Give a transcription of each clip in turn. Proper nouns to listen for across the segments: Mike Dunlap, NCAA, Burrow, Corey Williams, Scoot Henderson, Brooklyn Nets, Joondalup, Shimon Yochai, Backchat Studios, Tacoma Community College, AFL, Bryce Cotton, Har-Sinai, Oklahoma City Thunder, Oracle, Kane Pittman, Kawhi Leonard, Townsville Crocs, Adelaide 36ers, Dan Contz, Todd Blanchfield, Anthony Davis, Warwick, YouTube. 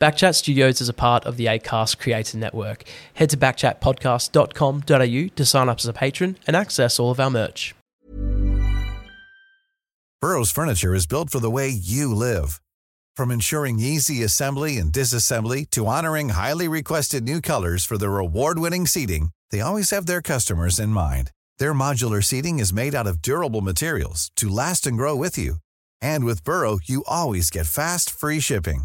Backchat Studios is a part of the Acast Creator Network. Head to backchatpodcast.com.au to sign up as a patron and access all of our merch. Burrow's furniture is built for the way you live. From ensuring easy assembly and disassembly to honoring highly requested new colors for their award-winning seating, they always have their customers in mind. Their modular seating is made out of durable materials to last and grow with you. And with Burrow, you always get fast, free shipping.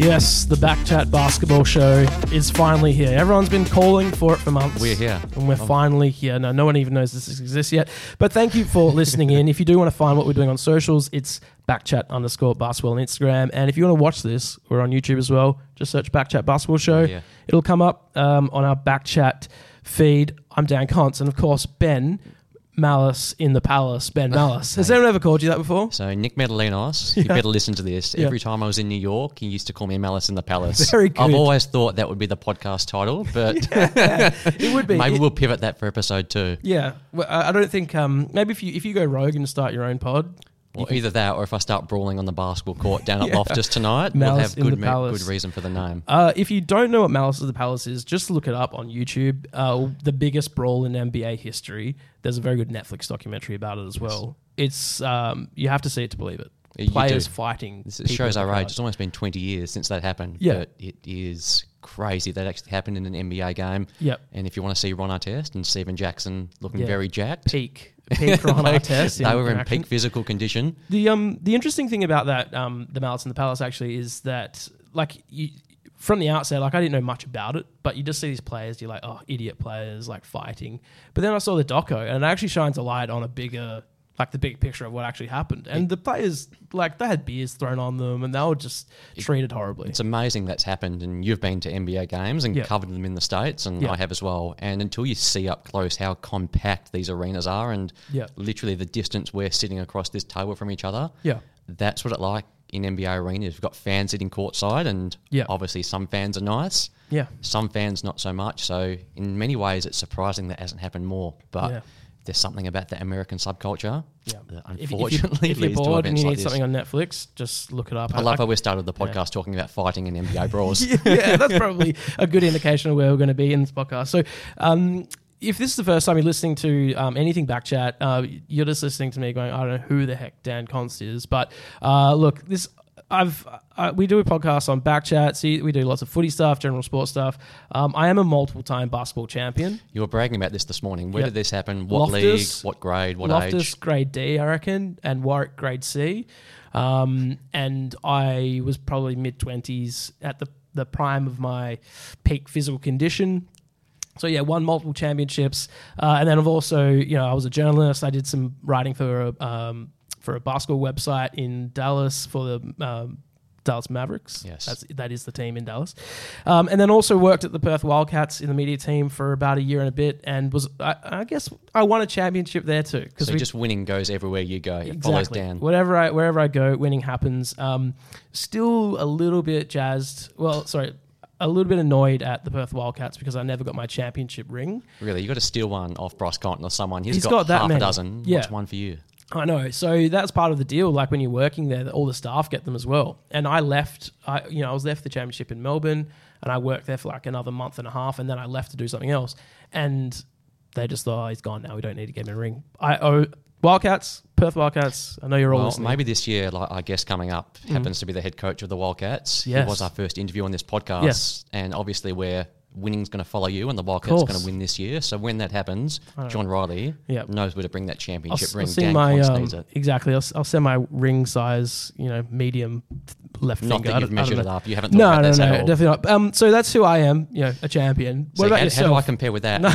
Yes, the Backchat Basketball Show is finally here. Everyone's been calling for it for months. We're here. And we're finally here. No one even knows this exists yet. But thank you for listening in. If you do want to find what we're doing on socials, it's Backchat_basketball on Instagram. And if you want to watch this, we're on YouTube as well. Just search Backchat Basketball Show. Yeah. It'll come up on our Backchat feed. I'm Dan Contz. And of course, Ben Malice in the Palace. Ben Malice. Has anyone ever called you that before? So Nick Metallinos, you better listen to this. Yeah. Every time I was in New York, he used to call me Malice in the Palace. Very good. I've always thought that would be the podcast title, but it would be. Maybe we'll pivot that for episode 2. Yeah. Well, I don't think maybe if you go rogue and start your own pod. Well, either that or if I start brawling on the basketball court down at Loftus tonight, Malice we'll have good reason for the name. If you don't know what Malice at the Palace is, just look it up on YouTube. The biggest brawl in NBA history. There's a very good Netflix documentary about it as well. It's you have to see it to believe it. Players fighting. It shows our age. It's almost been 20 years since that happened. Yeah. But it is crazy that actually happened in an NBA game. Yep. And if you want to see Ron Artest and Steven Jackson looking very jacked. Peak Ron Artest. They were in peak physical condition. The interesting thing about that, the Malice in the Palace actually, is that from the outset, I didn't know much about it, but you just see these players, you're like, oh, idiot players, fighting. But then I saw the doco, and it actually shines a light on a bigger... the big picture of what actually happened. And the players, they had beers thrown on them and they were just treated horribly. It's amazing that's happened. And you've been to NBA games and covered them in the States, and I have as well. And until you see up close how compact these arenas are and literally the distance we're sitting across this table from each other, that's what it's like in NBA arenas. We've got fans sitting courtside and obviously some fans are nice, some fans not so much. So in many ways it's surprising that hasn't happened more. But... yeah. There's something about the American subculture that unfortunately if you're bored and you need something on Netflix, just look it up. I love how we started the podcast talking about fighting and NBA brawls. That's probably a good indication of where we're going to be in this podcast. So if this is the first time you're listening to anything Backchat, you're just listening to me going, I don't know who the heck Dan Const is. But look, we do a podcast on Backchat. See, we do lots of footy stuff, general sports stuff. I am a multiple-time basketball champion. You were bragging about this morning. Where did this happen? What Loftus, league? What grade? What Loftus, age? Loftus, grade D, I reckon, and Warwick, grade C. And I was probably mid-20s at the prime of my peak physical condition. So, won multiple championships. And then I've also, I was a journalist. I did some writing for a basketball website in Dallas for the Dallas Mavericks. Yes. That is the team in Dallas. And then also worked at the Perth Wildcats in the media team for about a year and a bit, and I won a championship there too. So just winning goes everywhere you go. It follows down. Wherever I go, winning happens. Still a little bit jazzed. Well, sorry. A little bit annoyed at the Perth Wildcats because I never got my championship ring. Really? You got to steal one off Bryce Cotton or someone. He's got that half a dozen. Yeah. What's one for you? I know. So that's part of the deal. When you're working there, all the staff get them as well. And I left, I was there for the championship in Melbourne and I worked there for another month and a half, and then I left to do something else. And they just thought, he's gone now. We don't need to give him a ring. I owe Perth Wildcats. I know you're all listening. Maybe this year, I guess coming up, happens to be the head coach of the Wildcats. Yes. It was our first interview on this podcast. Yes. And obviously winning's going to follow you, and the Wildcats are going to win this year. So when that happens, John Rillie knows where to bring that championship ring. Dan needs it. Exactly. I'll send my ring size, medium left finger. Not that you've measured it up. You haven't thought about this at all. No, definitely not. So that's who I am, a champion. What about yourself? How do I compare with that? No.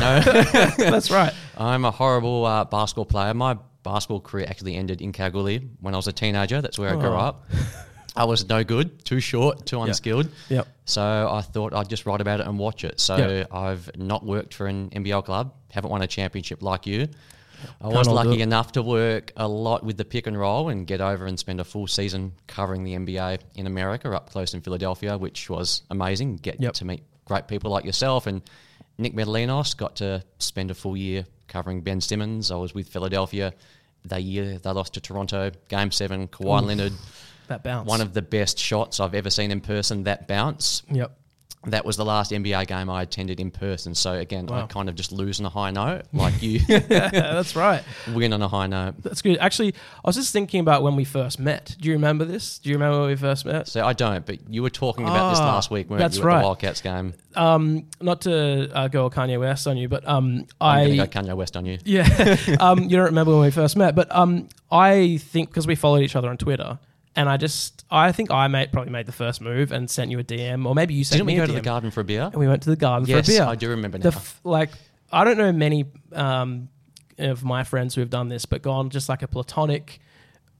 That's right. I'm a horrible basketball player. My basketball career actually ended in Kalgoorlie when I was a teenager. That's where I grew up. I was no good, too short, too unskilled. Yep. So I thought I'd just write about it and watch it. So I've not worked for an NBL club, haven't won a championship like you. I was lucky enough to work a lot with the pick and roll and get over and spend a full season covering the NBA in America up close in Philadelphia, which was amazing. To meet great people like yourself and Nick Metallinos. Got to spend a full year covering Ben Simmons. I was with Philadelphia that year. They lost to Toronto, Game 7, Kawhi Leonard. That bounce. One of the best shots I've ever seen in person, that bounce. Yep. That was the last NBA game I attended in person. So, again, I kind of just lose on a high note like you. That's right. Win on a high note. That's good. Actually, I was just thinking about when we first met. Do you remember this? Do you remember when we first met? So, I don't, but you were talking about this last week, weren't you, at the Wildcats game? Not to go Kanye West on you, but I'm going to go Kanye West on you. Yeah. You don't remember when we first met, but I think because we followed each other on Twitter. And I think I probably made the first move and sent you a DM, or maybe you sent me a DM. Didn't we go to the garden for a beer? And we went to the garden for a beer. Yes, I do remember now. I don't know many of my friends who have done this, but gone just like a platonic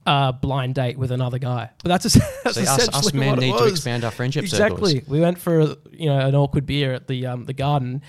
blind date with another guy. But that's essentially us men what it need was. To expand our friendship circles. Exactly. We went for an awkward beer at the garden.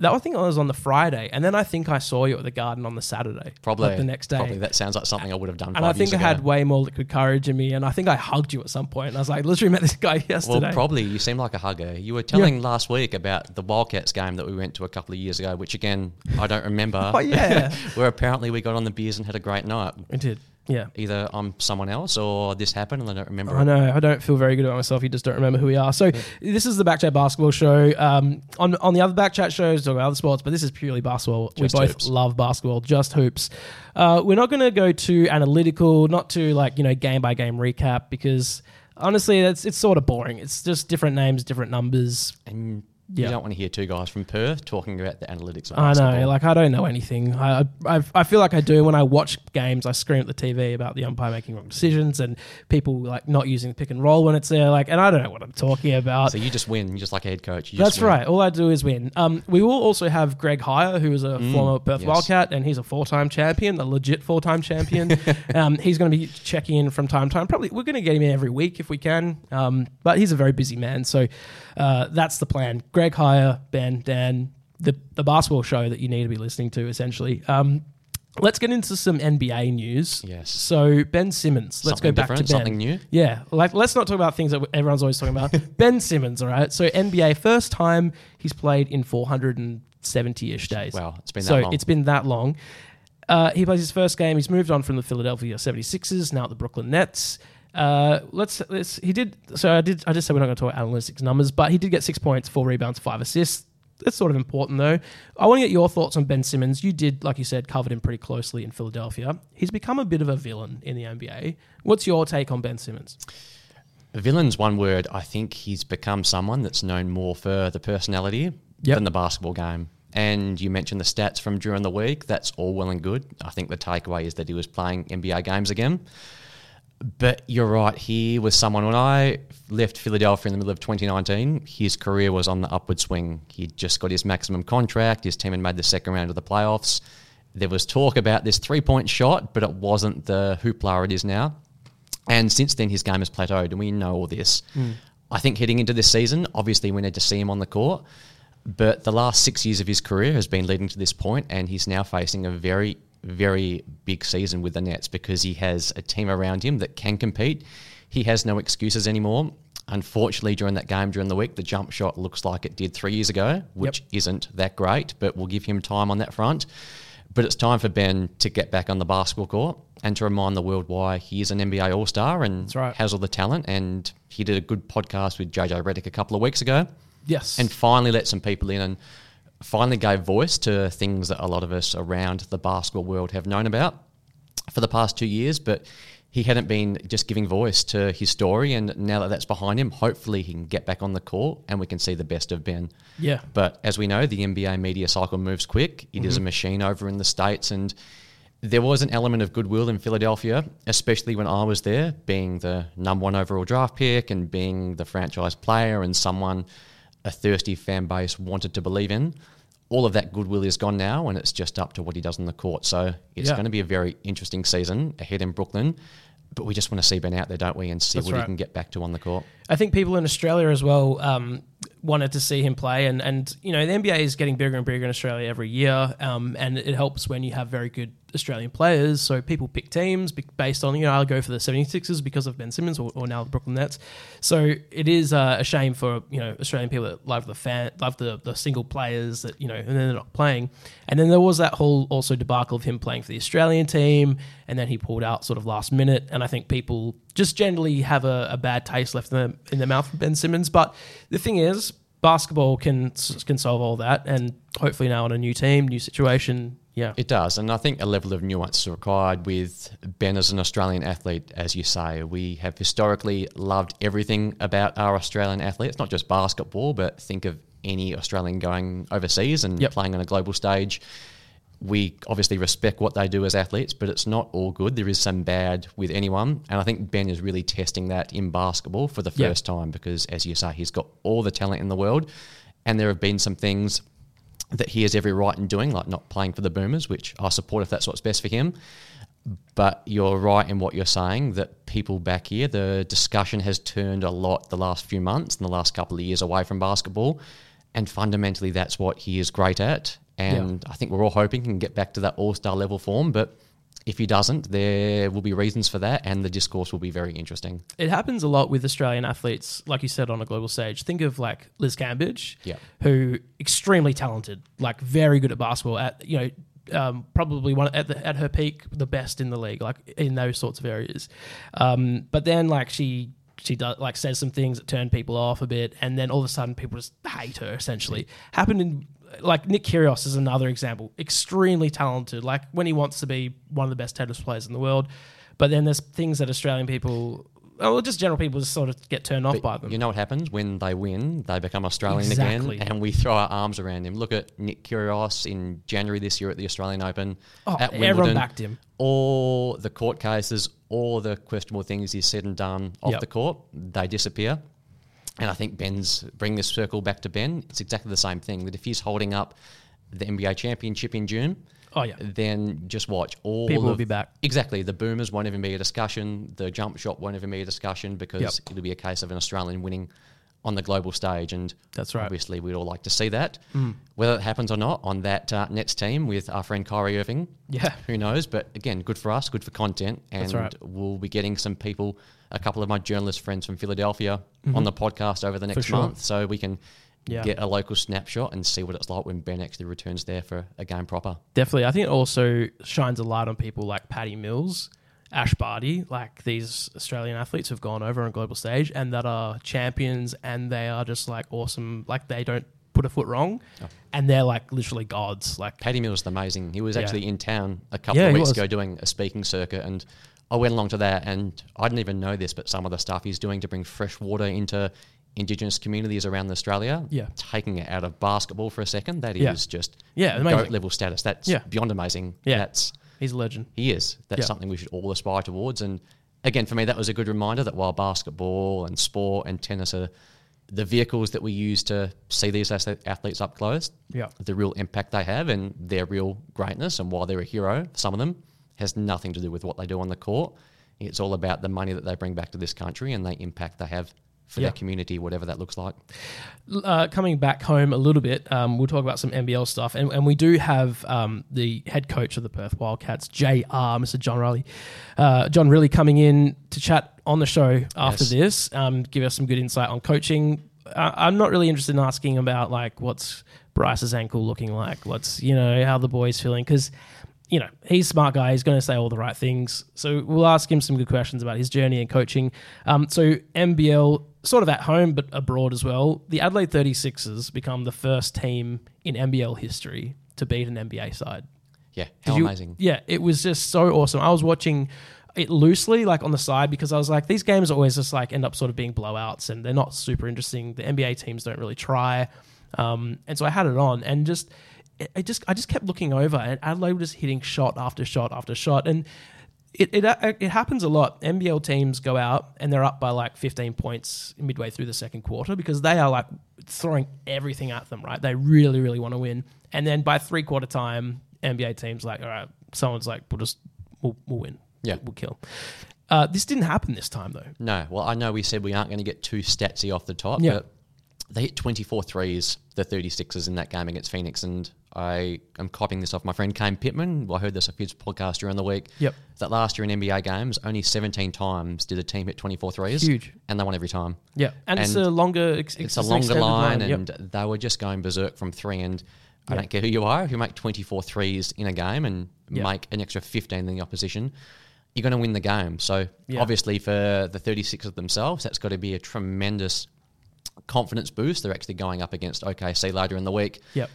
That I think I was on the Friday, and then I think I saw you at the garden on the Saturday. Probably. Like the next day. Probably. That sounds like something I would have done 5 years ago. And I think I had way more liquid courage in me, and I think I hugged you at some point, and I was like, literally met this guy yesterday. Well, probably. You seem like a hugger. You were telling last week about the Wildcats game that we went to a couple of years ago, which, again, I don't remember. Oh, yeah. Where apparently we got on the beers and had a great night. We did. Yeah. Either I'm someone else or this happened and I don't remember. I know. I don't feel very good about myself. You just don't remember who we are. So this is the Backchat Basketball Show. On the other Backchat shows, talk about other sports, but this is purely basketball. Just we both love basketball. Just hoops. We're not going to go too analytical, not too game by game recap, because honestly, it's sort of boring. It's just different names, different numbers. And you don't want to hear two guys from Perth talking about the analytics of basketball. I know, I don't know anything. I feel like I do. When I watch games, I scream at the TV about the umpire making wrong decisions and people not using the pick and roll when it's there. And I don't know what I'm talking about. So you just win. You're just like a head coach. That's right. All I do is win. We will also have Greg Heyer, who is a former Perth Wildcat, and he's a four-time champion, a legit four-time champion. He's going to be checking in from time to time. Probably we're going to get him in every week if we can. But he's a very busy man. So that's the plan. Greg Heyer, Ben, Dan, the basketball show that you need to be listening to, essentially. Let's get into some NBA news. Yes. So, Ben Simmons. Let's go back to Ben. Something new? Yeah. Let's not talk about things that everyone's always talking about. Ben Simmons, all right? So, NBA, first time he's played in 470-ish days. Wow, it's been that long. So, it's been that long. He plays his first game. He's moved on from the Philadelphia 76ers, now at the Brooklyn Nets. I just said we're not going to talk analytics numbers, but he did get 6 points, 4 rebounds, 5 assists. That's sort of important though. I want to get your thoughts on Ben Simmons. You did, like you said, covered him pretty closely in Philadelphia. He's become a bit of a villain in the NBA. What's your take on Ben Simmons? Villain's one word. I think he's become someone that's known more for the personality than the basketball game. And you mentioned the stats from during the week. That's all well and good. I think the takeaway is that he was playing NBA games again. But you're right, he was someone, when I left Philadelphia in the middle of 2019, his career was on the upward swing. He'd just got his maximum contract, his team had made the second round of the playoffs. There was talk about this three-point shot, but it wasn't the hoopla it is now. And since then, his game has plateaued, and we know all this. I think heading into this season, obviously we need to see him on the court, but the last 6 years of his career has been leading to this point, and he's now facing a very very big season with the Nets because he has a team around him that can compete. He has no excuses anymore. Unfortunately, during that game during the week, the jump shot looks like it did 3 years ago, which isn't that great, but we'll give him time on that front. But it's time for Ben to get back on the basketball court and to remind the world why he is an NBA All-Star and has all the talent. And he did a good podcast with JJ Redick a couple of weeks ago. Yes. And finally let some people in and finally gave voice to things that a lot of us around the basketball world have known about for the past 2 years, but he hadn't been just giving voice to his story, and now that that's behind him, hopefully he can get back on the court and we can see the best of Ben. Yeah. But as we know, the NBA media cycle moves quick. It is a machine over in the States, and there was an element of goodwill in Philadelphia, especially when I was there, being the number one overall draft pick and being the franchise player and someone a thirsty fan base wanted to believe in. All of that goodwill is gone now, and it's just up to what he does on the court. So it's going to be a very interesting season ahead in Brooklyn, but we just want to see Ben out there, don't we, and see what he can get back to on the court. I think people in Australia as well wanted to see him play, and the NBA is getting bigger and bigger in Australia every year, and it helps when you have very good Australian players, so people pick teams based on, you know, I'll go for the 76ers because of Ben Simmons or now the Brooklyn Nets. So it is a shame for, you know, Australian people that love the single players that, you know, and then they're not playing. And then there was that whole also debacle of him playing for the Australian team, and then he pulled out sort of last minute, and I think people just generally have a bad taste left in their mouth for Ben Simmons. But the thing is, basketball can solve all that, and hopefully now on a new team, new situation. Yeah, it does, and I think a level of nuance is required with Ben as an Australian athlete, as you say. We have historically loved everything about our Australian athletes, not just basketball, but think of any Australian going overseas and playing on a global stage. We obviously respect what they do as athletes, but it's not all good. There is some bad with anyone, and I think Ben is really testing that in basketball for the first time because, as you say, he's got all the talent in the world, and there have been some things that he has every right in doing, like not playing for the Boomers, which I support if that's what's best for him. But you're right in what you're saying, that people back here, the discussion has turned a lot the last few months and the last couple of years away from basketball, and fundamentally that's what he is great at. And I think we're all hoping he can get back to that all-star level form, but if he doesn't, there will be reasons for that, and the discourse will be very interesting. It happens a lot with Australian athletes, like you said, on a global stage. Think of like Liz Cambage, who extremely talented, like very good at basketball. At probably one at her peak, the best in the league, like in those sorts of areas. But then like she does like says some things that turn people off a bit, and then all of a sudden people just hate her. Essentially, happened in. Like Nick Kyrgios is another example, extremely talented, like when he wants to be one of the best tennis players in the world. But then there's things that Australian people, or just general people, just sort of get turned off by them. You know what happens when they win? They become Australian again, and we throw our arms around him. Look at Nick Kyrgios in January this year at the Australian Open. Oh, at Wimbledon, everyone backed him. All the court cases, all the questionable things he's said and done off the court, they disappear. And I think Ben's, bring this circle back to Ben, it's exactly the same thing, that if he's holding up the NBA championship in June, then just watch. All people will be back. Exactly. The Boomers won't even be a discussion. The jump shot won't even be a discussion because it'll be a case of an Australian winning on the global stage. And that's right. Obviously we'd all like to see that. Mm. Whether it happens or not on that Nets team with our friend Kyrie Irving, who knows? But again, good for us, good for content. And that's right. We'll be getting some people... a couple of my journalist friends from Philadelphia on the podcast over the next month, so we can get a local snapshot and see what it's like when Ben actually returns there for a game proper. Definitely. I think it also shines a light on people like Patty Mills, Ash Barty, like these Australian athletes who've gone over on a global stage and that are champions, and they are just like awesome. Like they don't put a foot wrong, and they're like literally gods. Like Patty Mills is amazing. He was actually in town a couple of weeks ago doing a speaking circuit, and I went along to that, and I didn't even know this, but some of the stuff he's doing to bring fresh water into Indigenous communities around Australia, taking it out of basketball for a second, that is just GOAT level status. That's beyond amazing. Yeah. He's a legend. He is. That's something we should all aspire towards. And again, for me, that was a good reminder that while basketball and sport and tennis are the vehicles that we use to see these athletes up close, the real impact they have and their real greatness, and while they're a hero, some of them, has nothing to do with what they do on the court. It's all about the money that they bring back to this country and the impact they have for their community, whatever that looks like. Coming back home a little bit, we'll talk about some NBL stuff. And we do have the head coach of the Perth Wildcats, Mr. John Rillie, coming in to chat on the show after this, give us some good insight on coaching. I'm not really interested in asking about, like, what's Bryce's ankle looking like, what's, you know, how the boy's feeling, because... you know, he's a smart guy. He's going to say all the right things. So we'll ask him some good questions about his journey and coaching. So NBL, sort of at home but abroad as well, the Adelaide 36ers become the first team in NBL history to beat an NBA side. Yeah, how amazing. Yeah, it was just so awesome. I was watching it loosely, like on the side, because I was like, these games always just like end up sort of being blowouts and they're not super interesting. The NBA teams don't really try. And so I had it on and just... I just kept looking over, and Adelaide was just hitting shot after shot after shot, and it happens a lot. NBL teams go out and they're up by like 15 points midway through the second quarter because they are like throwing everything at them, right? They really, really want to win, and then by three-quarter time, NBA teams like, all right, someone's like, we'll win, we'll kill. This didn't happen this time though. No, well, I know we said we aren't going to get too statsy off the top, but they hit 24 threes, the 36ers, in that game against Phoenix. And I am copying this off my friend Kane Pittman. I heard this on his podcast during the week. Yep. That last year in NBA games, only 17 times did a team hit 24 threes. Huge. And they won every time. Yeah. And it's a longer... It's a longer line, and they were just going berserk from three. And I don't care who you are. If you make 24 threes in a game and make an extra 15 than the opposition, you're going to win the game. So obviously for the 36ers themselves, that's got to be a tremendous confidence boost. They're actually going up against OKC later in the week. Yep.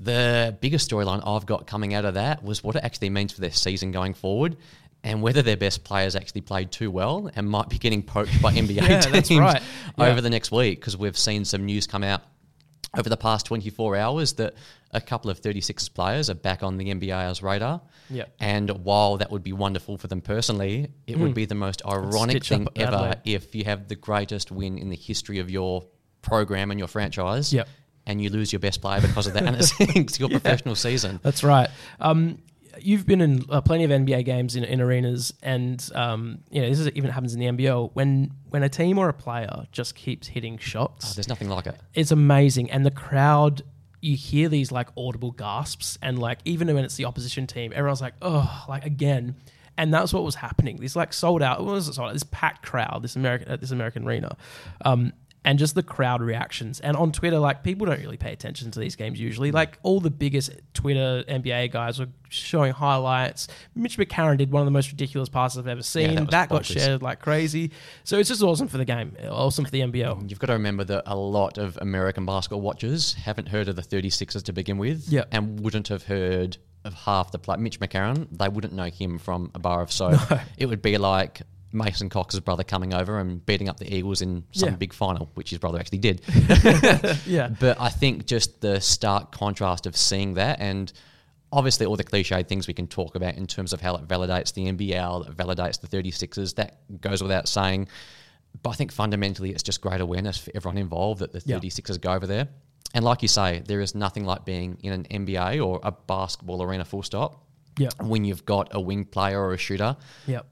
The biggest storyline I've got coming out of that was what it actually means for their season going forward, and whether their best players actually played too well and might be getting poached by NBA teams over the next week, because we've seen some news come out over the past 24 hours that a couple of 36ers players are back on the NBA's radar. Yeah. And while that would be wonderful for them personally, it would be the most ironic thing ever if you have the greatest win in the history of your program and your franchise and you lose your best player because of that, and it sinks your professional season. That's right. You've been in plenty of NBA games in arenas, and this is, even happens in the NBL when a team or a player just keeps hitting shots. Oh, there's nothing like it. It's amazing, and the crowd, you hear these like audible gasps, and like even when it's the opposition team, everyone's like, oh, like again. And that's what was happening. This like sold out. What was it sold out? This packed crowd. This American arena. And just the crowd reactions. And on Twitter, like, people don't really pay attention to these games usually. Like, all the biggest Twitter NBA guys were showing highlights. Mitch McCarron did one of the most ridiculous passes I've ever seen. That got shared like crazy. So it's just awesome for the game. Awesome for the NBL. You've got to remember that a lot of American basketball watchers haven't heard of the 36ers to begin with and wouldn't have heard of half the play. Mitch McCarron, they wouldn't know him from a bar of soap. No. It would be like Mason Cox's brother coming over and beating up the Eagles in some big final, which his brother actually did. But I think just the stark contrast of seeing that, and obviously all the cliched things we can talk about in terms of how it validates the NBL, it validates the 36ers, that goes without saying. But I think fundamentally it's just great awareness for everyone involved that the 36ers go over there. And like you say, there is nothing like being in an NBA or a basketball arena full stop. Yep. When you've got a wing player or a shooter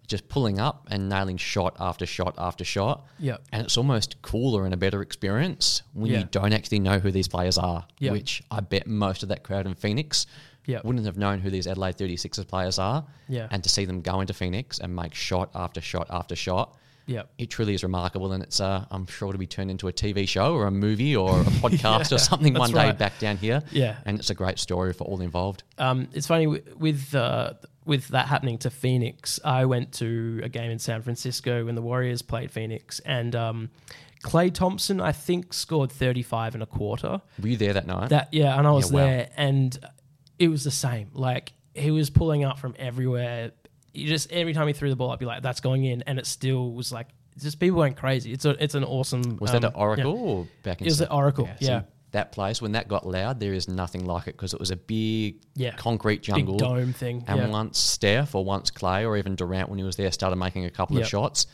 just pulling up and nailing shot after shot after shot. Yep. And it's almost cooler and a better experience when you don't actually know who these players are, which I bet most of that crowd in Phoenix wouldn't have known who these Adelaide 36ers players are. Yeah. And to see them go into Phoenix and make shot after shot after shot, it truly is remarkable. And it's, I'm sure, to be turned into a TV show or a movie or a podcast or something one day back down here. Yeah. And it's a great story for all involved. It's funny, with that happening to Phoenix, I went to a game in San Francisco when the Warriors played Phoenix, and Klay Thompson, I think, scored 35 and a quarter. Were you there that night? And I was there, and it was the same. Like, he was pulling up from everywhere. You just, every time he threw the ball, I'd be like, that's going in. And it still was like, just people went crazy. It's an awesome... Was that at Oracle or back in... It was at Oracle, So that place, when that got loud, there is nothing like it, because it was a big concrete jungle. Big dome thing. And once Steph or once Clay or even Durant, when he was there, started making a couple of shots,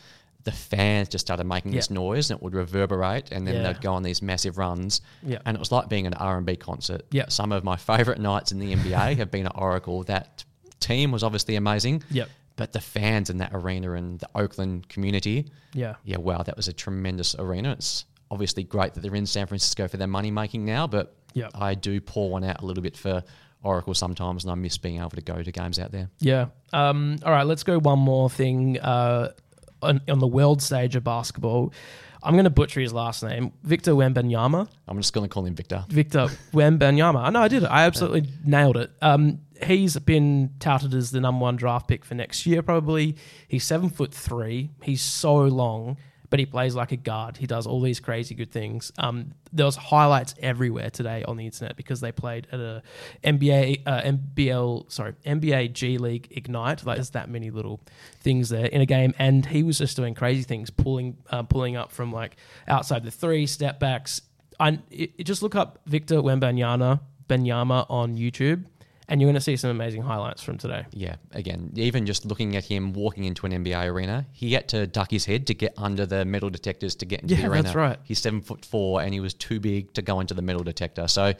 the fans just started making this noise, and it would reverberate, and then they'd go on these massive runs. Yeah. And it was like being at an R&B concert. Yeah. Some of my favourite nights in the NBA have been at Oracle. That team was obviously amazing, but the fans in that arena and the Oakland community, that was a tremendous arena. It's obviously great that they're in San Francisco for their money making now, but I do pour one out a little bit for Oracle sometimes, and I miss being able to go to games out there. All right, let's go one more thing on the world stage of basketball. I'm going to butcher his last name. Victor Wembanyama. I'm just going to call him Victor. Victor Wembanyama. No, I did it. I absolutely nailed it. He's been touted as the #1 draft pick for next year, probably. He's 7'3". He's so long, but he plays like a guard. He does all these crazy good things. There was highlights everywhere today on the internet because they played at a NBA G League Ignite. Like, there's that many little things there in a game, and he was just doing crazy things, pulling up from like outside the three, step backs. Just look up Victor Wembanyama on YouTube, and you're going to see some amazing highlights from today. Yeah, again, even just looking at him walking into an NBA arena, he had to duck his head to get under the metal detectors to get into the arena. Yeah, that's right. He's 7'4", and he was too big to go into the metal detector. So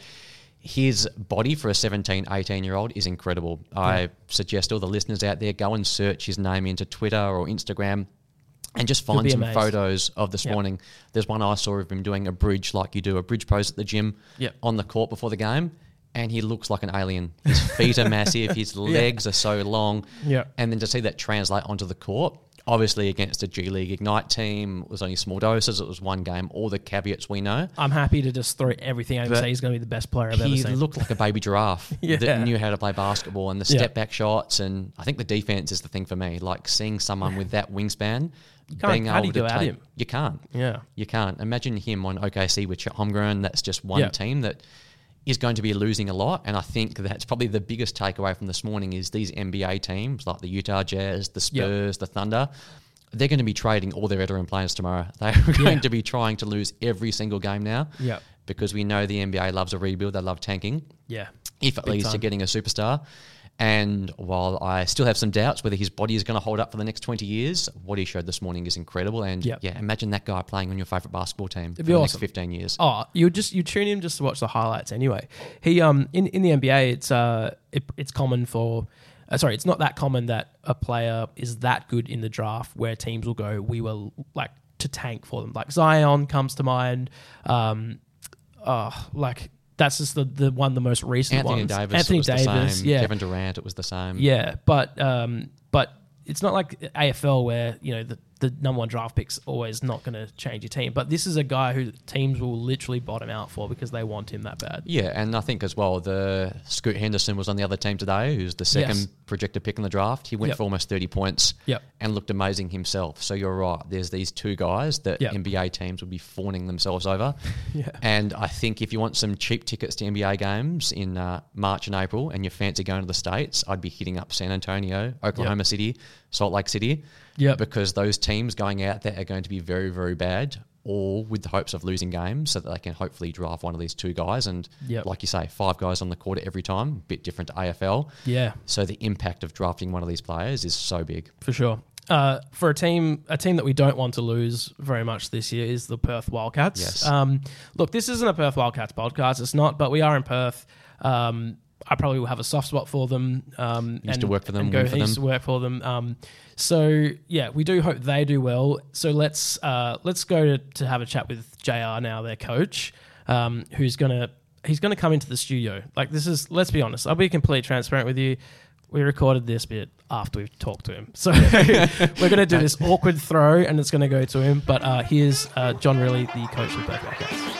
his body for a 17, 18-year-old is incredible. Yeah. I suggest all the listeners out there go and search his name into Twitter or Instagram. And just find some photos of this morning. There's one I saw of him doing a bridge, like you do a bridge pose at the gym on the court before the game. And he looks like an alien. His feet are massive. His legs are so long. Yeah. And then to see that translate onto the court, obviously against a G League Ignite team, it was only small doses. It was one game. All the caveats we know. I'm happy to just throw everything out and say he's going to be the best player I've ever seen. He looked like a baby giraffe that knew how to play basketball and the step-back shots. And I think the defense is the thing for me. Like seeing someone with that wingspan being able to take him. You can't. Yeah. You can't. Imagine him on OKC with Chet Holmgren. That's just one team that is going to be losing a lot, and I think that's probably the biggest takeaway from this morning is these NBA teams like the Utah Jazz, the Spurs, the Thunder, they're going to be trading all their veteran players tomorrow. They're going to be trying to lose every single game now because we know the NBA loves a rebuild. They love tanking if it leads to getting a superstar. And while I still have some doubts whether his body is going to hold up for the next 20 years, what he showed this morning is incredible. And imagine that guy playing on your favourite basketball team for the next 15 years. Oh, you tune in just to watch the highlights anyway. He in the NBA, it's common for it's not that common that a player is that good in the draft where teams will go, we were like to tank for them. Like Zion comes to mind. That's just the one, the most recent Anthony ones. Anthony Davis, the same. Kevin Durant, it was the same. Yeah, but it's not like AFL where, you know, the number one draft pick's always not going to change your team. But this is a guy who teams will literally bottom out for because they want him that bad. Yeah, and I think as well, the Scoot Henderson was on the other team today, who's the second projected pick in the draft. He went for almost 30 points and looked amazing himself. So you're right. There's these two guys that NBA teams would be fawning themselves over. And I think if you want some cheap tickets to NBA games in March and April and you fancy going to the States, I'd be hitting up San Antonio, Oklahoma City, Salt Lake City, because those teams going out there are going to be very, very bad, all with the hopes of losing games so that they can hopefully draft one of these two guys. And like you say, five guys on the court every time, a bit different to AFL. Yeah. So the impact of drafting one of these players is so big. For sure. For a team that we don't want to lose very much this year is the Perth Wildcats. Yes. Look, this isn't a Perth Wildcats podcast. It's not, but we are in Perth. I probably will have a soft spot for them. Used to work for them. So yeah, we do hope they do well. So let's go to have a chat with JR now, their coach, who's gonna come into the studio. Like this is, let's be honest, I'll be completely transparent with you. We recorded this bit after we've talked to him, so we're gonna do this awkward throw, and it's gonna go to him. But here's John Rillie, the coach of Perth Wildcats.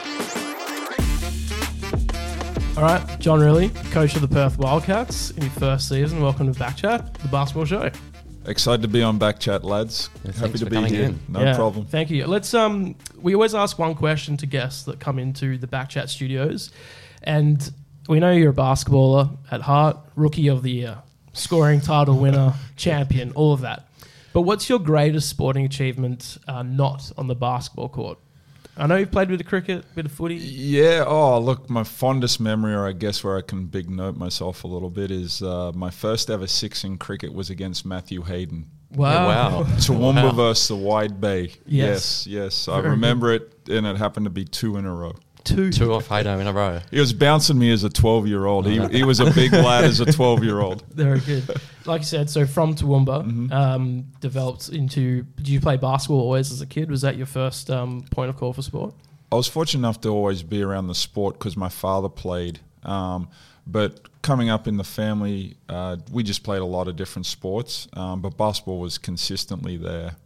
All right, John Rillie, coach of the Perth Wildcats in your first season. Welcome to Backchat, the basketball show. Excited to be on Backchat, lads. Happy to be here. No problem. Thank you. Let's. We always ask one question to guests that come into the Backchat studios, and we know you're a basketballer at heart, rookie of the year, scoring title winner, champion, all of that. But what's your greatest sporting achievement not on the basketball court? I know you've played a bit of cricket, a bit of footy. Yeah. Oh, look, my fondest memory, or I guess where I can big note myself a little bit, is my first ever six in cricket was against Matthew Hayden. Wow. Toowoomba versus the Wide Bay. Yes. I remember it, and it happened to be two in a row. Two off Hayden in a row. He was bouncing me as a 12-year-old. He was a big lad as a 12-year-old. Very good. Like you said, so from Toowoomba, developed into... Did you play basketball always as a kid? Was that your first point of call for sport? I was fortunate enough to always be around the sport because my father played. But coming up in the family, we just played a lot of different sports. But basketball was consistently there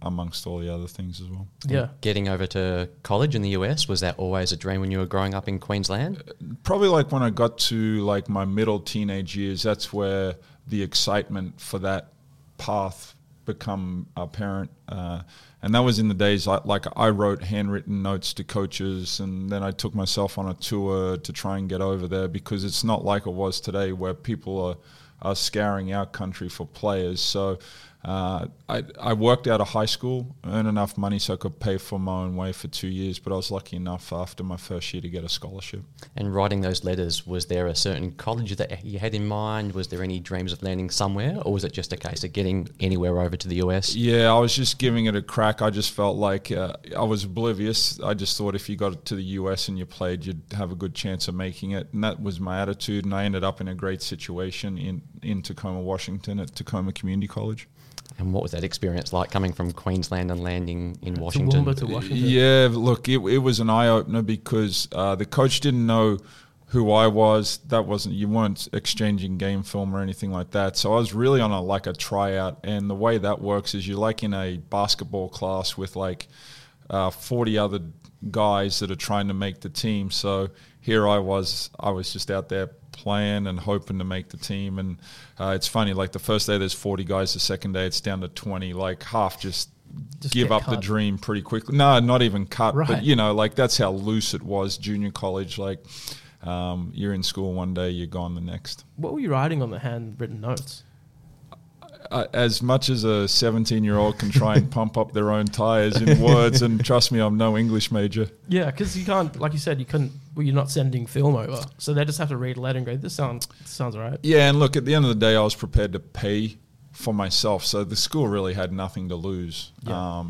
amongst all the other things as well. Yeah. Getting over to college in the US, was that always a dream when you were growing up in Queensland? Probably like when I got to like my middle teenage years, that's where the excitement for that path become apparent. And that was in the days I wrote handwritten notes to coaches, and then I took myself on a tour to try and get over there because it's not like it was today where people are scouring our country for players. So I worked out of high school, earned enough money so I could pay for my own way for 2 years, but I was lucky enough after my first year to get a scholarship. And writing those letters, was there a certain college that you had in mind? Was there any dreams of landing somewhere, or was it just a case of getting anywhere over to the US? Yeah, I was just giving it a crack. I just felt like I was oblivious. I just thought if you got to the US and you played, you'd have a good chance of making it, and that was my attitude, and I ended up in a great situation in Tacoma, Washington at Tacoma Community College. And what was that experience like coming from Queensland and landing in Washington? Toowoomba to Washington. Yeah, look, it was an eye-opener because the coach didn't know who I was. You weren't exchanging game film or anything like that. So I was really on a tryout. And the way that works is you're like in a basketball class with 40 other guys that are trying to make the team. So here I was just out there playing and hoping to make the team. And it's funny, the first day there's 40 guys, the second day it's down to 20. Half just give up the dream pretty quickly. No, not even cut. Right. But, that's how loose it was, junior college. You're in school one day, you're gone the next. What were you writing on the handwritten notes? As much as a 17-year-old can try and pump up their own tires in words, and trust me, I'm no English major. Yeah, because you can't, like you said, you're not sending film over. So they just have to read a letter and go, this sounds all right. Yeah, and look, at the end of the day, I was prepared to pay for myself. So the school really had nothing to lose, yeah.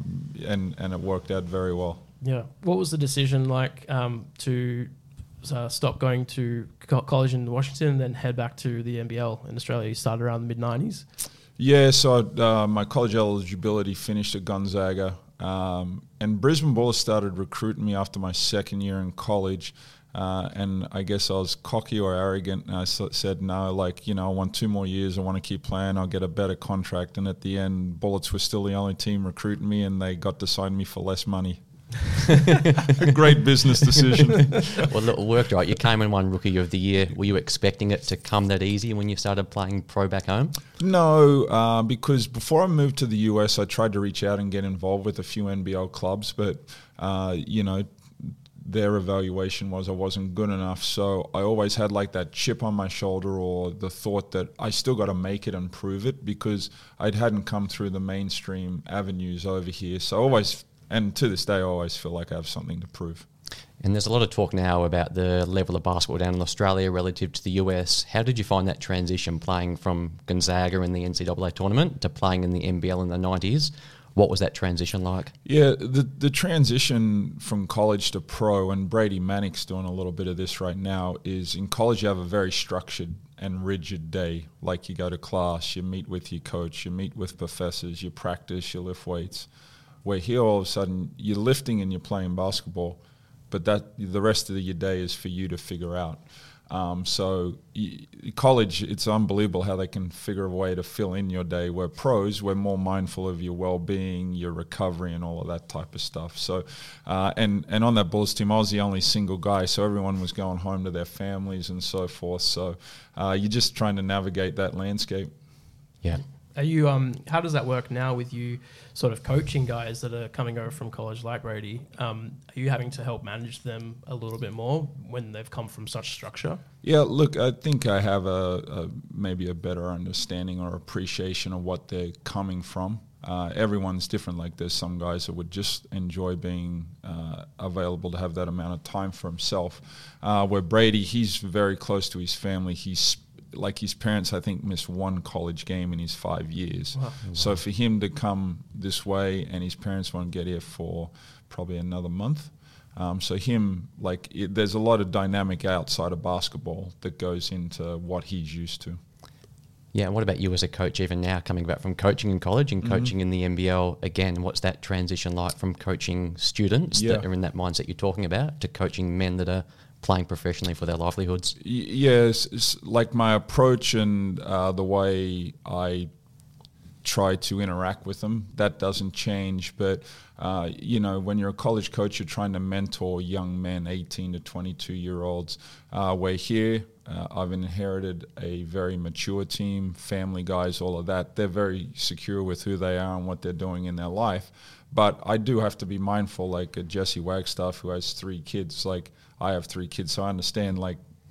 And it worked out very well. Yeah. What was the decision to stop going to college in Washington and then head back to the NBL in Australia? You started around the mid-90s. Yeah, so my college eligibility finished at Gonzaga, and Brisbane Bullets started recruiting me after my second year in college, and I guess I was cocky or arrogant, and I said no, I want 2 more years, I want to keep playing, I'll get a better contract, and at the end, Bullets were still the only team recruiting me, and they got to sign me for less money. A great business decision. Well, it worked right. You came and won Rookie of the Year. Were you expecting it to come that easy when you started playing pro back home? No, because before I moved to the US, I tried to reach out and get involved with a few NBL clubs, but their evaluation was I wasn't good enough. So I always had that chip on my shoulder, or the thought that I still got to make it and prove it, because I hadn't come through the mainstream avenues over here. So I always. And to this day, I always feel like I have something to prove. And there's a lot of talk now about the level of basketball down in Australia relative to the US. How did you find that transition playing from Gonzaga in the NCAA tournament to playing in the NBL in the 90s? What was that transition like? Yeah, the transition from college to pro, and Brady Manick's doing a little bit of this right now, is in college you have a very structured and rigid day. You go to class, you meet with your coach, you meet with professors, you practice, you lift weights. Where here all of a sudden you're lifting and you're playing basketball, but that the rest of your day is for you to figure out. College, it's unbelievable how they can figure a way to fill in your day, where pros, we're more mindful of your well-being, your recovery and all of that type of stuff. So, and on that Bulls team, I was the only single guy, so everyone was going home to their families and so forth. So you're just trying to navigate that landscape. Yeah. Are you? How does that work now with you sort of coaching guys that are coming over from college like Brady? Are you having to help manage them a little bit more when they've come from such structure? Yeah, look, I think I have maybe a better understanding or appreciation of what they're coming from. Everyone's different. There's some guys that would just enjoy being available to have that amount of time for himself. Where Brady, he's very close to his family. His parents, I think, missed one college game in his 5 years. Wow. So for him to come this way, and his parents won't get here for probably another month. So him, there's a lot of dynamic outside of basketball that goes into what he's used to. Yeah, and what about you as a coach even now, coming back from coaching in college and coaching in the NBL again? What's that transition like from coaching students that are in that mindset you're talking about to coaching men that are playing professionally for their livelihoods? Yes, it's my approach and the way I try to interact with them, that doesn't change. But, when you're a college coach, you're trying to mentor young men, 18 to 22-year-olds. We're here. I've inherited a very mature team, family guys, all of that. They're very secure with who they are and what they're doing in their life. But I do have to be mindful, a Jesse Wagstaff who has 3 kids, I have 3 kids, so I understand,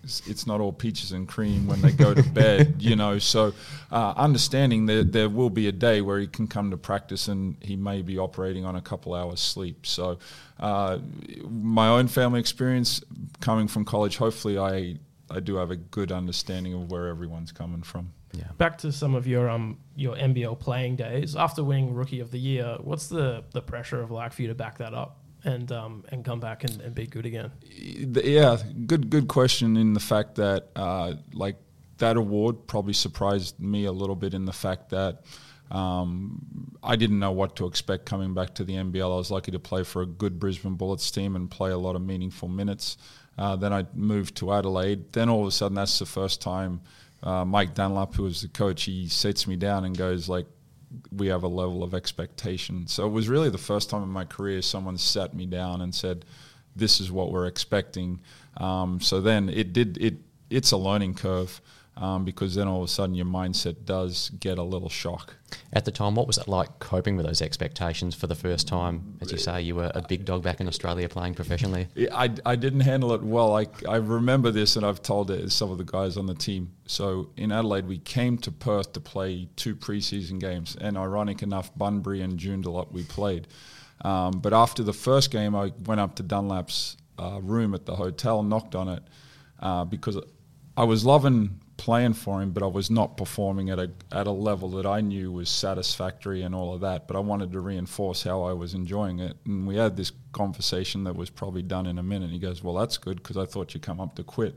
it's not all peaches and cream when they go to bed, So understanding that there will be a day where he can come to practice and he may be operating on a couple hours sleep. So my own family experience coming from college, hopefully I do have a good understanding of where everyone's coming from. Yeah. Back to some of your NBL playing days. After winning Rookie of the Year, what's the pressure of for you to back that up and come back and be good again? Yeah, good question, in the fact that that award probably surprised me a little bit, in the fact that I didn't know what to expect coming back to the NBL. I was lucky to play for a good Brisbane Bullets team and play a lot of meaningful minutes. Then I moved to Adelaide. Then all of a sudden, that's the first time Mike Dunlap, who was the coach, he sits me down and goes, like, we have a level of expectation. So it was really the first time in my career someone sat me down and said, this is what we're expecting. So then it's a learning curve. Because then all of a sudden your mindset does get a little shock. At the time, what was it like coping with those expectations for the first time? As you say, you were a big dog back in Australia playing professionally. I didn't handle it well. I remember this, and I've told it to some of the guys on the team. So in Adelaide, we came to Perth to play 2 preseason games, and ironic enough, Bunbury and Joondalup we played. But after the first game, I went up to Dunlap's room at the hotel, knocked on it, because I was loving playing for him, but I was not performing at a level that I knew was satisfactory and all of that, but I wanted to reinforce how I was enjoying it. And we had this conversation that was probably done in a minute. He goes, well, that's good, because I thought you come up to quit.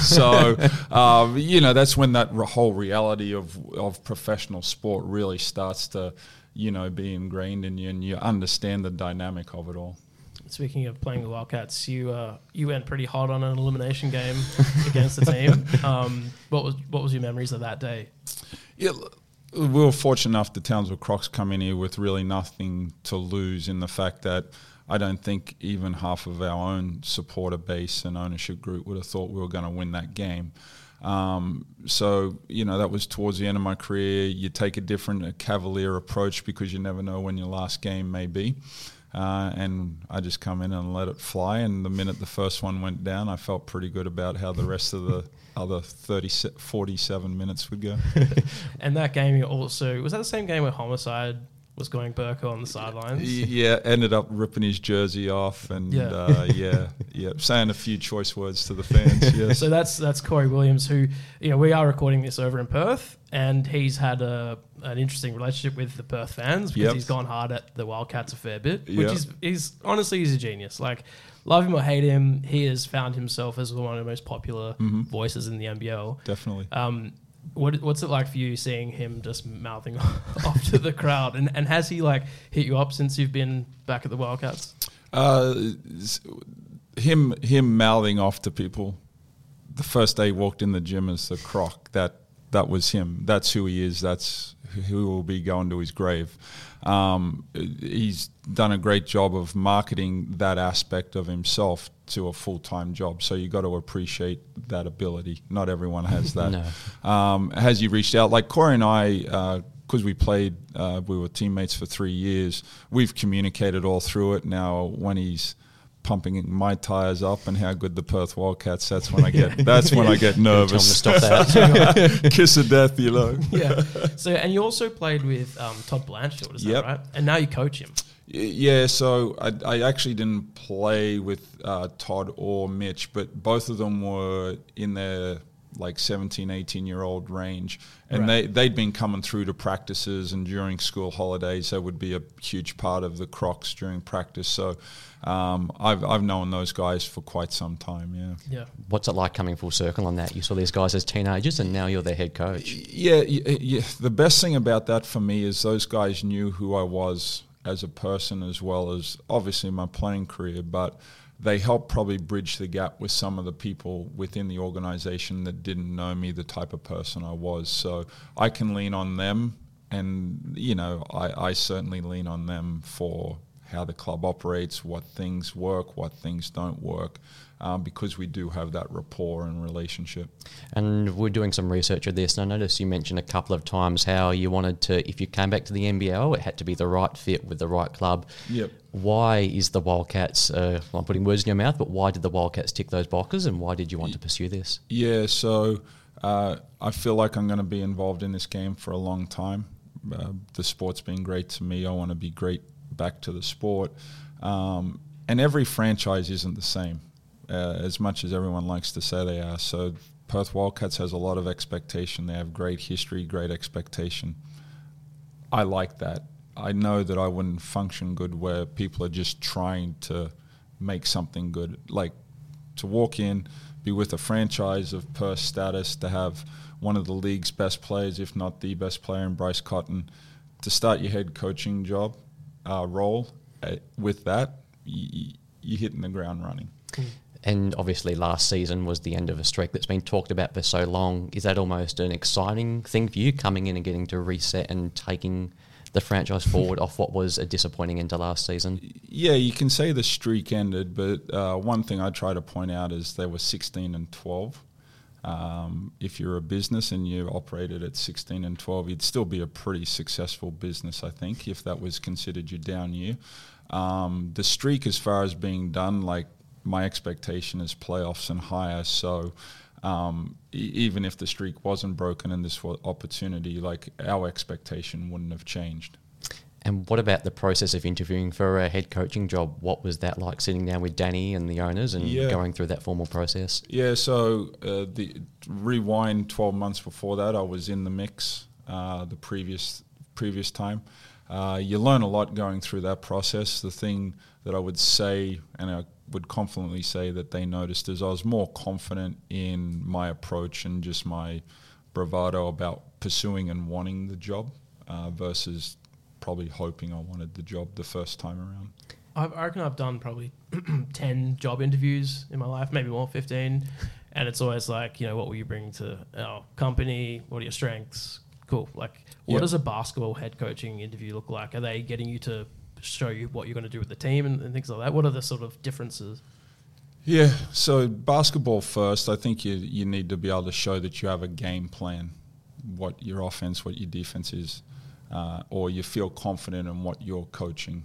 So, that's when that whole reality of professional sport really starts to, be ingrained in you, and you understand the dynamic of it all. Speaking of playing the Wildcats, you went pretty hot on an elimination game against the team. What was your memories of that day? Yeah, we were fortunate enough the Townsville Crocs come in here with really nothing to lose, in the fact that I don't think even half of our own supporter base and ownership group would have thought we were going to win that game. So that was towards the end of my career. You take a different, a cavalier approach, because you never know when your last game may be. And I just come in and let it fly. And the minute the first one went down, I felt pretty good about how the rest of the other 47 minutes would go. And that game also, was that the same game where Homicide was going Burka on the sidelines? Yeah, ended up ripping his jersey off and saying a few choice words to the fans. Yeah. So that's Corey Williams, who, we are recording this over in Perth, and he's had an interesting relationship with the Perth fans, because he's gone hard at the Wildcats a fair bit, which is, he's honestly a genius. Like, love him or hate him, he has found himself as one of the most popular voices in the NBL. Definitely. What's it like for you seeing him just mouthing off to the crowd? And has he, hit you up since you've been back at the Wildcats? Him mouthing off to people, the first day he walked in the gym as the Croc, that was him. That's who he is. That's who will be going to his grave. He's done a great job of marketing that aspect of himself to a full-time job, so you got to appreciate that ability. Not everyone has that. No. Has he reached out? Like Corey and I, because we played, we were teammates for 3 years, we've communicated all through it. Now when he's pumping my tires up and how good the Perth Wildcats, that's when I get nervous. Stop that. Kiss of death, Yeah. So, and you also played with Todd Blanchfield, is that right? And now you coach him. Yeah, so I actually didn't play with Todd or Mitch, but both of them were in their 17, 18-year-old range. And they'd been coming through to practices, and during school holidays, that would be a huge part of the Crocs during practice. So I've known those guys for quite some time, yeah. What's it like coming full circle on that? You saw these guys as teenagers, and now you're their head coach. Yeah. The best thing about that for me is those guys knew who I was as a person, as well as obviously my playing career, but they helped probably bridge the gap with some of the people within the organization that didn't know me, the type of person I was. So I can lean on them, and I certainly lean on them for how the club operates, what things work, what things don't work, because we do have that rapport and relationship. And we're doing some research of this, and I noticed you mentioned a couple of times how you wanted to, if you came back to the NBL, it had to be the right fit with the right club. Yep. Why is the Wildcats, I'm putting words in your mouth, but why did the Wildcats tick those boxes, and why did you want to pursue this? Yeah, so I feel like I'm going to be involved in this game for a long time. The sport's been great to me. I want to be great back to the sport, and every franchise isn't the same, as much as everyone likes to say they are. So Perth Wildcats has a lot of expectation. They have great history, great expectation. I like that. I know that I wouldn't function good where people are just trying to make something good. Like, to walk in, be with a franchise of Perth status, to have one of the league's best players, if not the best player in Bryce Cotton, to start your head coaching job role with that, you're hitting the ground running. And obviously last season was the end of a streak that's been talked about for so long. Is that almost an exciting thing for you, coming in and getting to reset and taking the franchise forward off what was a disappointing end to last season? Yeah, you can say the streak ended, but one thing I try to point out is they were 16-12. If you're a business and you operated at 16-12, you'd still be a pretty successful business, I think, if that was considered your down year. The streak, as far as being done, like, my expectation is playoffs and higher. So even if the streak wasn't broken in this opportunity, like, our expectation wouldn't have changed. And what about the process of interviewing for a head coaching job? What was that like, sitting down with Danny and the owners and going through that formal process? Yeah, so the rewind 12 months before that, I was in the mix the previous time. You learn a lot going through that process. The thing that I would say, and I would confidently say that they noticed, is I was more confident in my approach and just my bravado about pursuing and wanting the job versus probably hoping I wanted the job the first time around. I reckon I've done probably 10 job interviews in my life, maybe more, 15. And it's always like, you know, what will you bring to our company? What are your strengths? Cool. Like, what does a basketball head coaching interview look like? Are they getting you to show you what you're going to do with the team and things like that? What are the sort of differences? Yeah, so basketball first, I think you need to be able to show that you have a game plan, what your offense, what your defense is, or you feel confident in what you're coaching.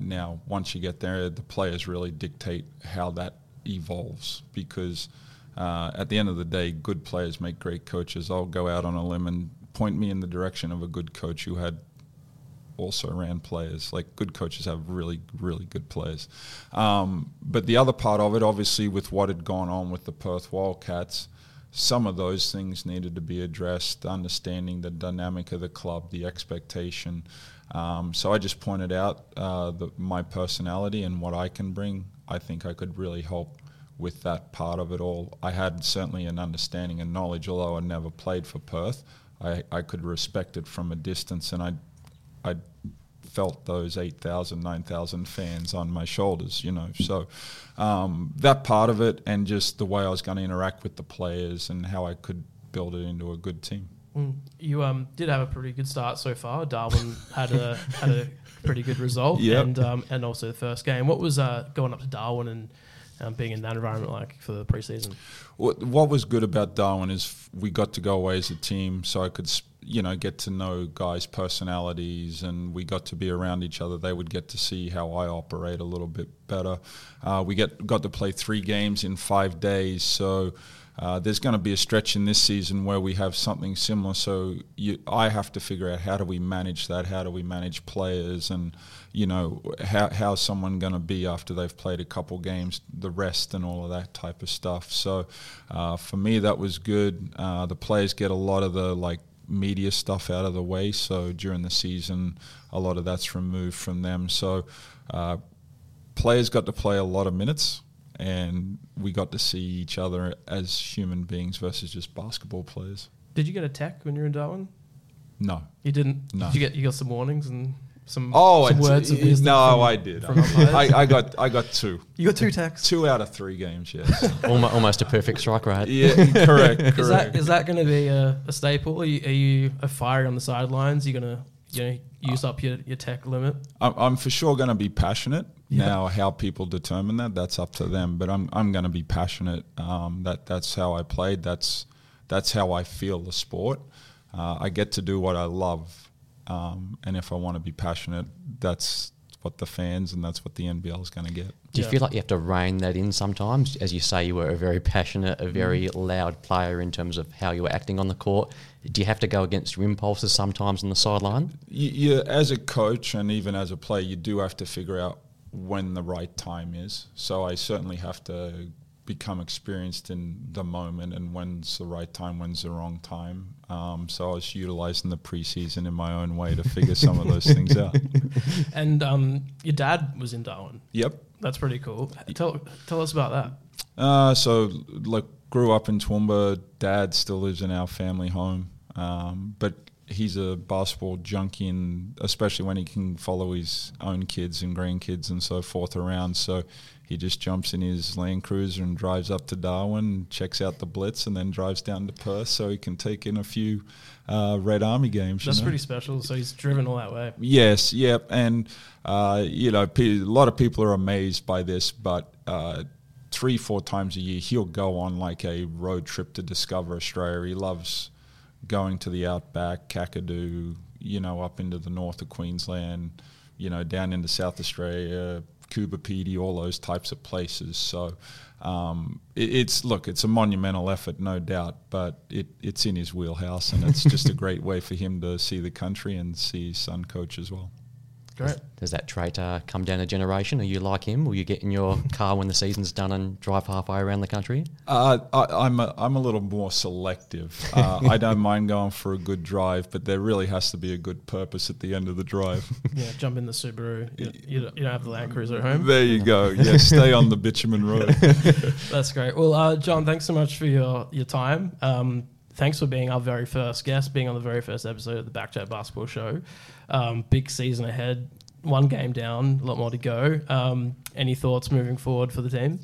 Now, once you get there, the players really dictate how that evolves, because at the end of the day, good players make great coaches. I'll go out on a limb and point me in the direction of a good coach who had also ran players. Like, good coaches have really, really good players. But the other part of it, obviously, with what had gone on with the Perth Wildcats, some of those things needed to be addressed, understanding the dynamic of the club, the expectation. So I just pointed out my personality and what I can bring. I think I could really help with that part of it all. I had certainly an understanding and knowledge, although I never played for Perth. I could respect it from a distance, and I felt those 8,000, 9,000 fans on my shoulders, you know. So that part of it, and just the way I was going to interact with the players and how I could build it into a good team. You did have a pretty good start so far. Darwin had a pretty good result, and also the first game. What was going up to Darwin and being in that environment like for the preseason? What was good about Darwin is we got to go away as a team, so I could get to know guys' personalities, and we got to be around each other. They would get to see how I operate a little bit better. We got to play 3 games in 5 days, so there's going to be a stretch in this season where we have something similar. So I have to figure out, how do we manage that? How do we manage players? And, you know, how's someone going to be after they've played a couple games, the rest and all of that type of stuff. So for me, that was good. The players get a lot of the, like, media stuff out of the way. So during the season, a lot of that's removed from them. So players got to play a lot of minutes, and we got to see each other as human beings versus just basketball players. Did you get a tech when you were in Darwin? No. You didn't? No. Did you got some warnings and some words of wisdom? No, I did. I got 2. You got 2 techs? 2 out of 3 games, yes. Almost a perfect strike rate. Yeah, correct. Is that going to be a staple? Are you a fiery on the sidelines? Are you going to use up your tech limit? I'm for sure going to be passionate. Yeah. Now, how people determine that's up to them. But I'm going to be passionate. That's how I played. That's how I feel the sport. I get to do what I love, and if I want to be passionate, that's what the fans and that's what the NBL is going to get. Do you feel like you have to rein that in sometimes? As you say, you were a very passionate, a very loud player in terms of how you were acting on the court. Do you have to go against your impulses sometimes on the sideline? Yeah, as a coach and even as a player, you do have to figure out when the right time is. So I certainly have to become experienced in the moment and when's the right time, when's the wrong time. So I was utilising the preseason in my own way to figure some of those things out. And your dad was in Darwin. Yep. That's pretty cool. Tell us about that. So, like, grew up in Toowoomba. Dad still lives in our family home. But he's a basketball junkie, and especially when he can follow his own kids and grandkids and so forth around. So he just jumps in his Land Cruiser and drives up to Darwin, checks out the Blitz, and then drives down to Perth so he can take in a few Red Army games. That's pretty special. So he's driven all that way. Yes, yep. And, you know, a lot of people are amazed by this, but 3-4 times a year he'll go on like a road trip to discover Australia. He loves going to the outback, Kakadu, you know, up into the north of Queensland, you know, down into South Australia, Coober Pedy, all those types of places. So it's a monumental effort, no doubt, but it's in his wheelhouse, and it's just a great way for him to see the country and see his son coach as well. Great. Does that trait come down a generation? Are you like him? Will you get in your car when the season's done and drive halfway around the country? I'm a little more selective. I don't mind going for a good drive, but there really has to be a good purpose at the end of the drive. Yeah, jump in the Subaru. You don't have the Land Cruiser at home. There you go. Yeah, stay on the bitumen road. That's great. Well, John, thanks so much for your time. Thanks for being our very first guest, being on the very first episode of the Backchat Basketball Show. Big season ahead, one game down, a lot more to go. Any thoughts moving forward for the team?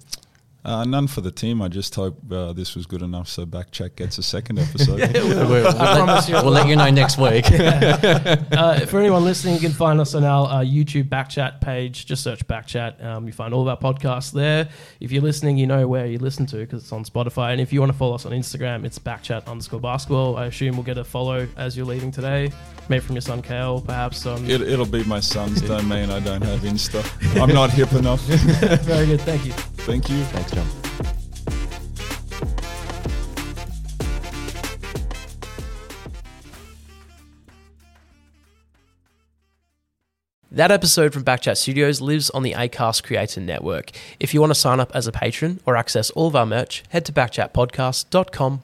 None for the team. I just hope this was good enough so Backchat gets a second episode. We'll let you know next week. Yeah. For anyone listening, you can find us on our YouTube Backchat page. Just search Backchat. You find all of our podcasts there. If you're listening, you know where you listen to because it's on Spotify. And if you want to follow us on Instagram, it's Backchat_basketball. I assume we'll get a follow as you're leaving today. Maybe from your son, Kale, perhaps. It'll be my son's domain. I don't have Insta. I'm not hip enough. Very good. Thank you. Thank you. Thanks, John. That episode from Backchat Studios lives on the Acast Creator Network. If you want to sign up as a patron or access all of our merch, head to backchatpodcast.com.au.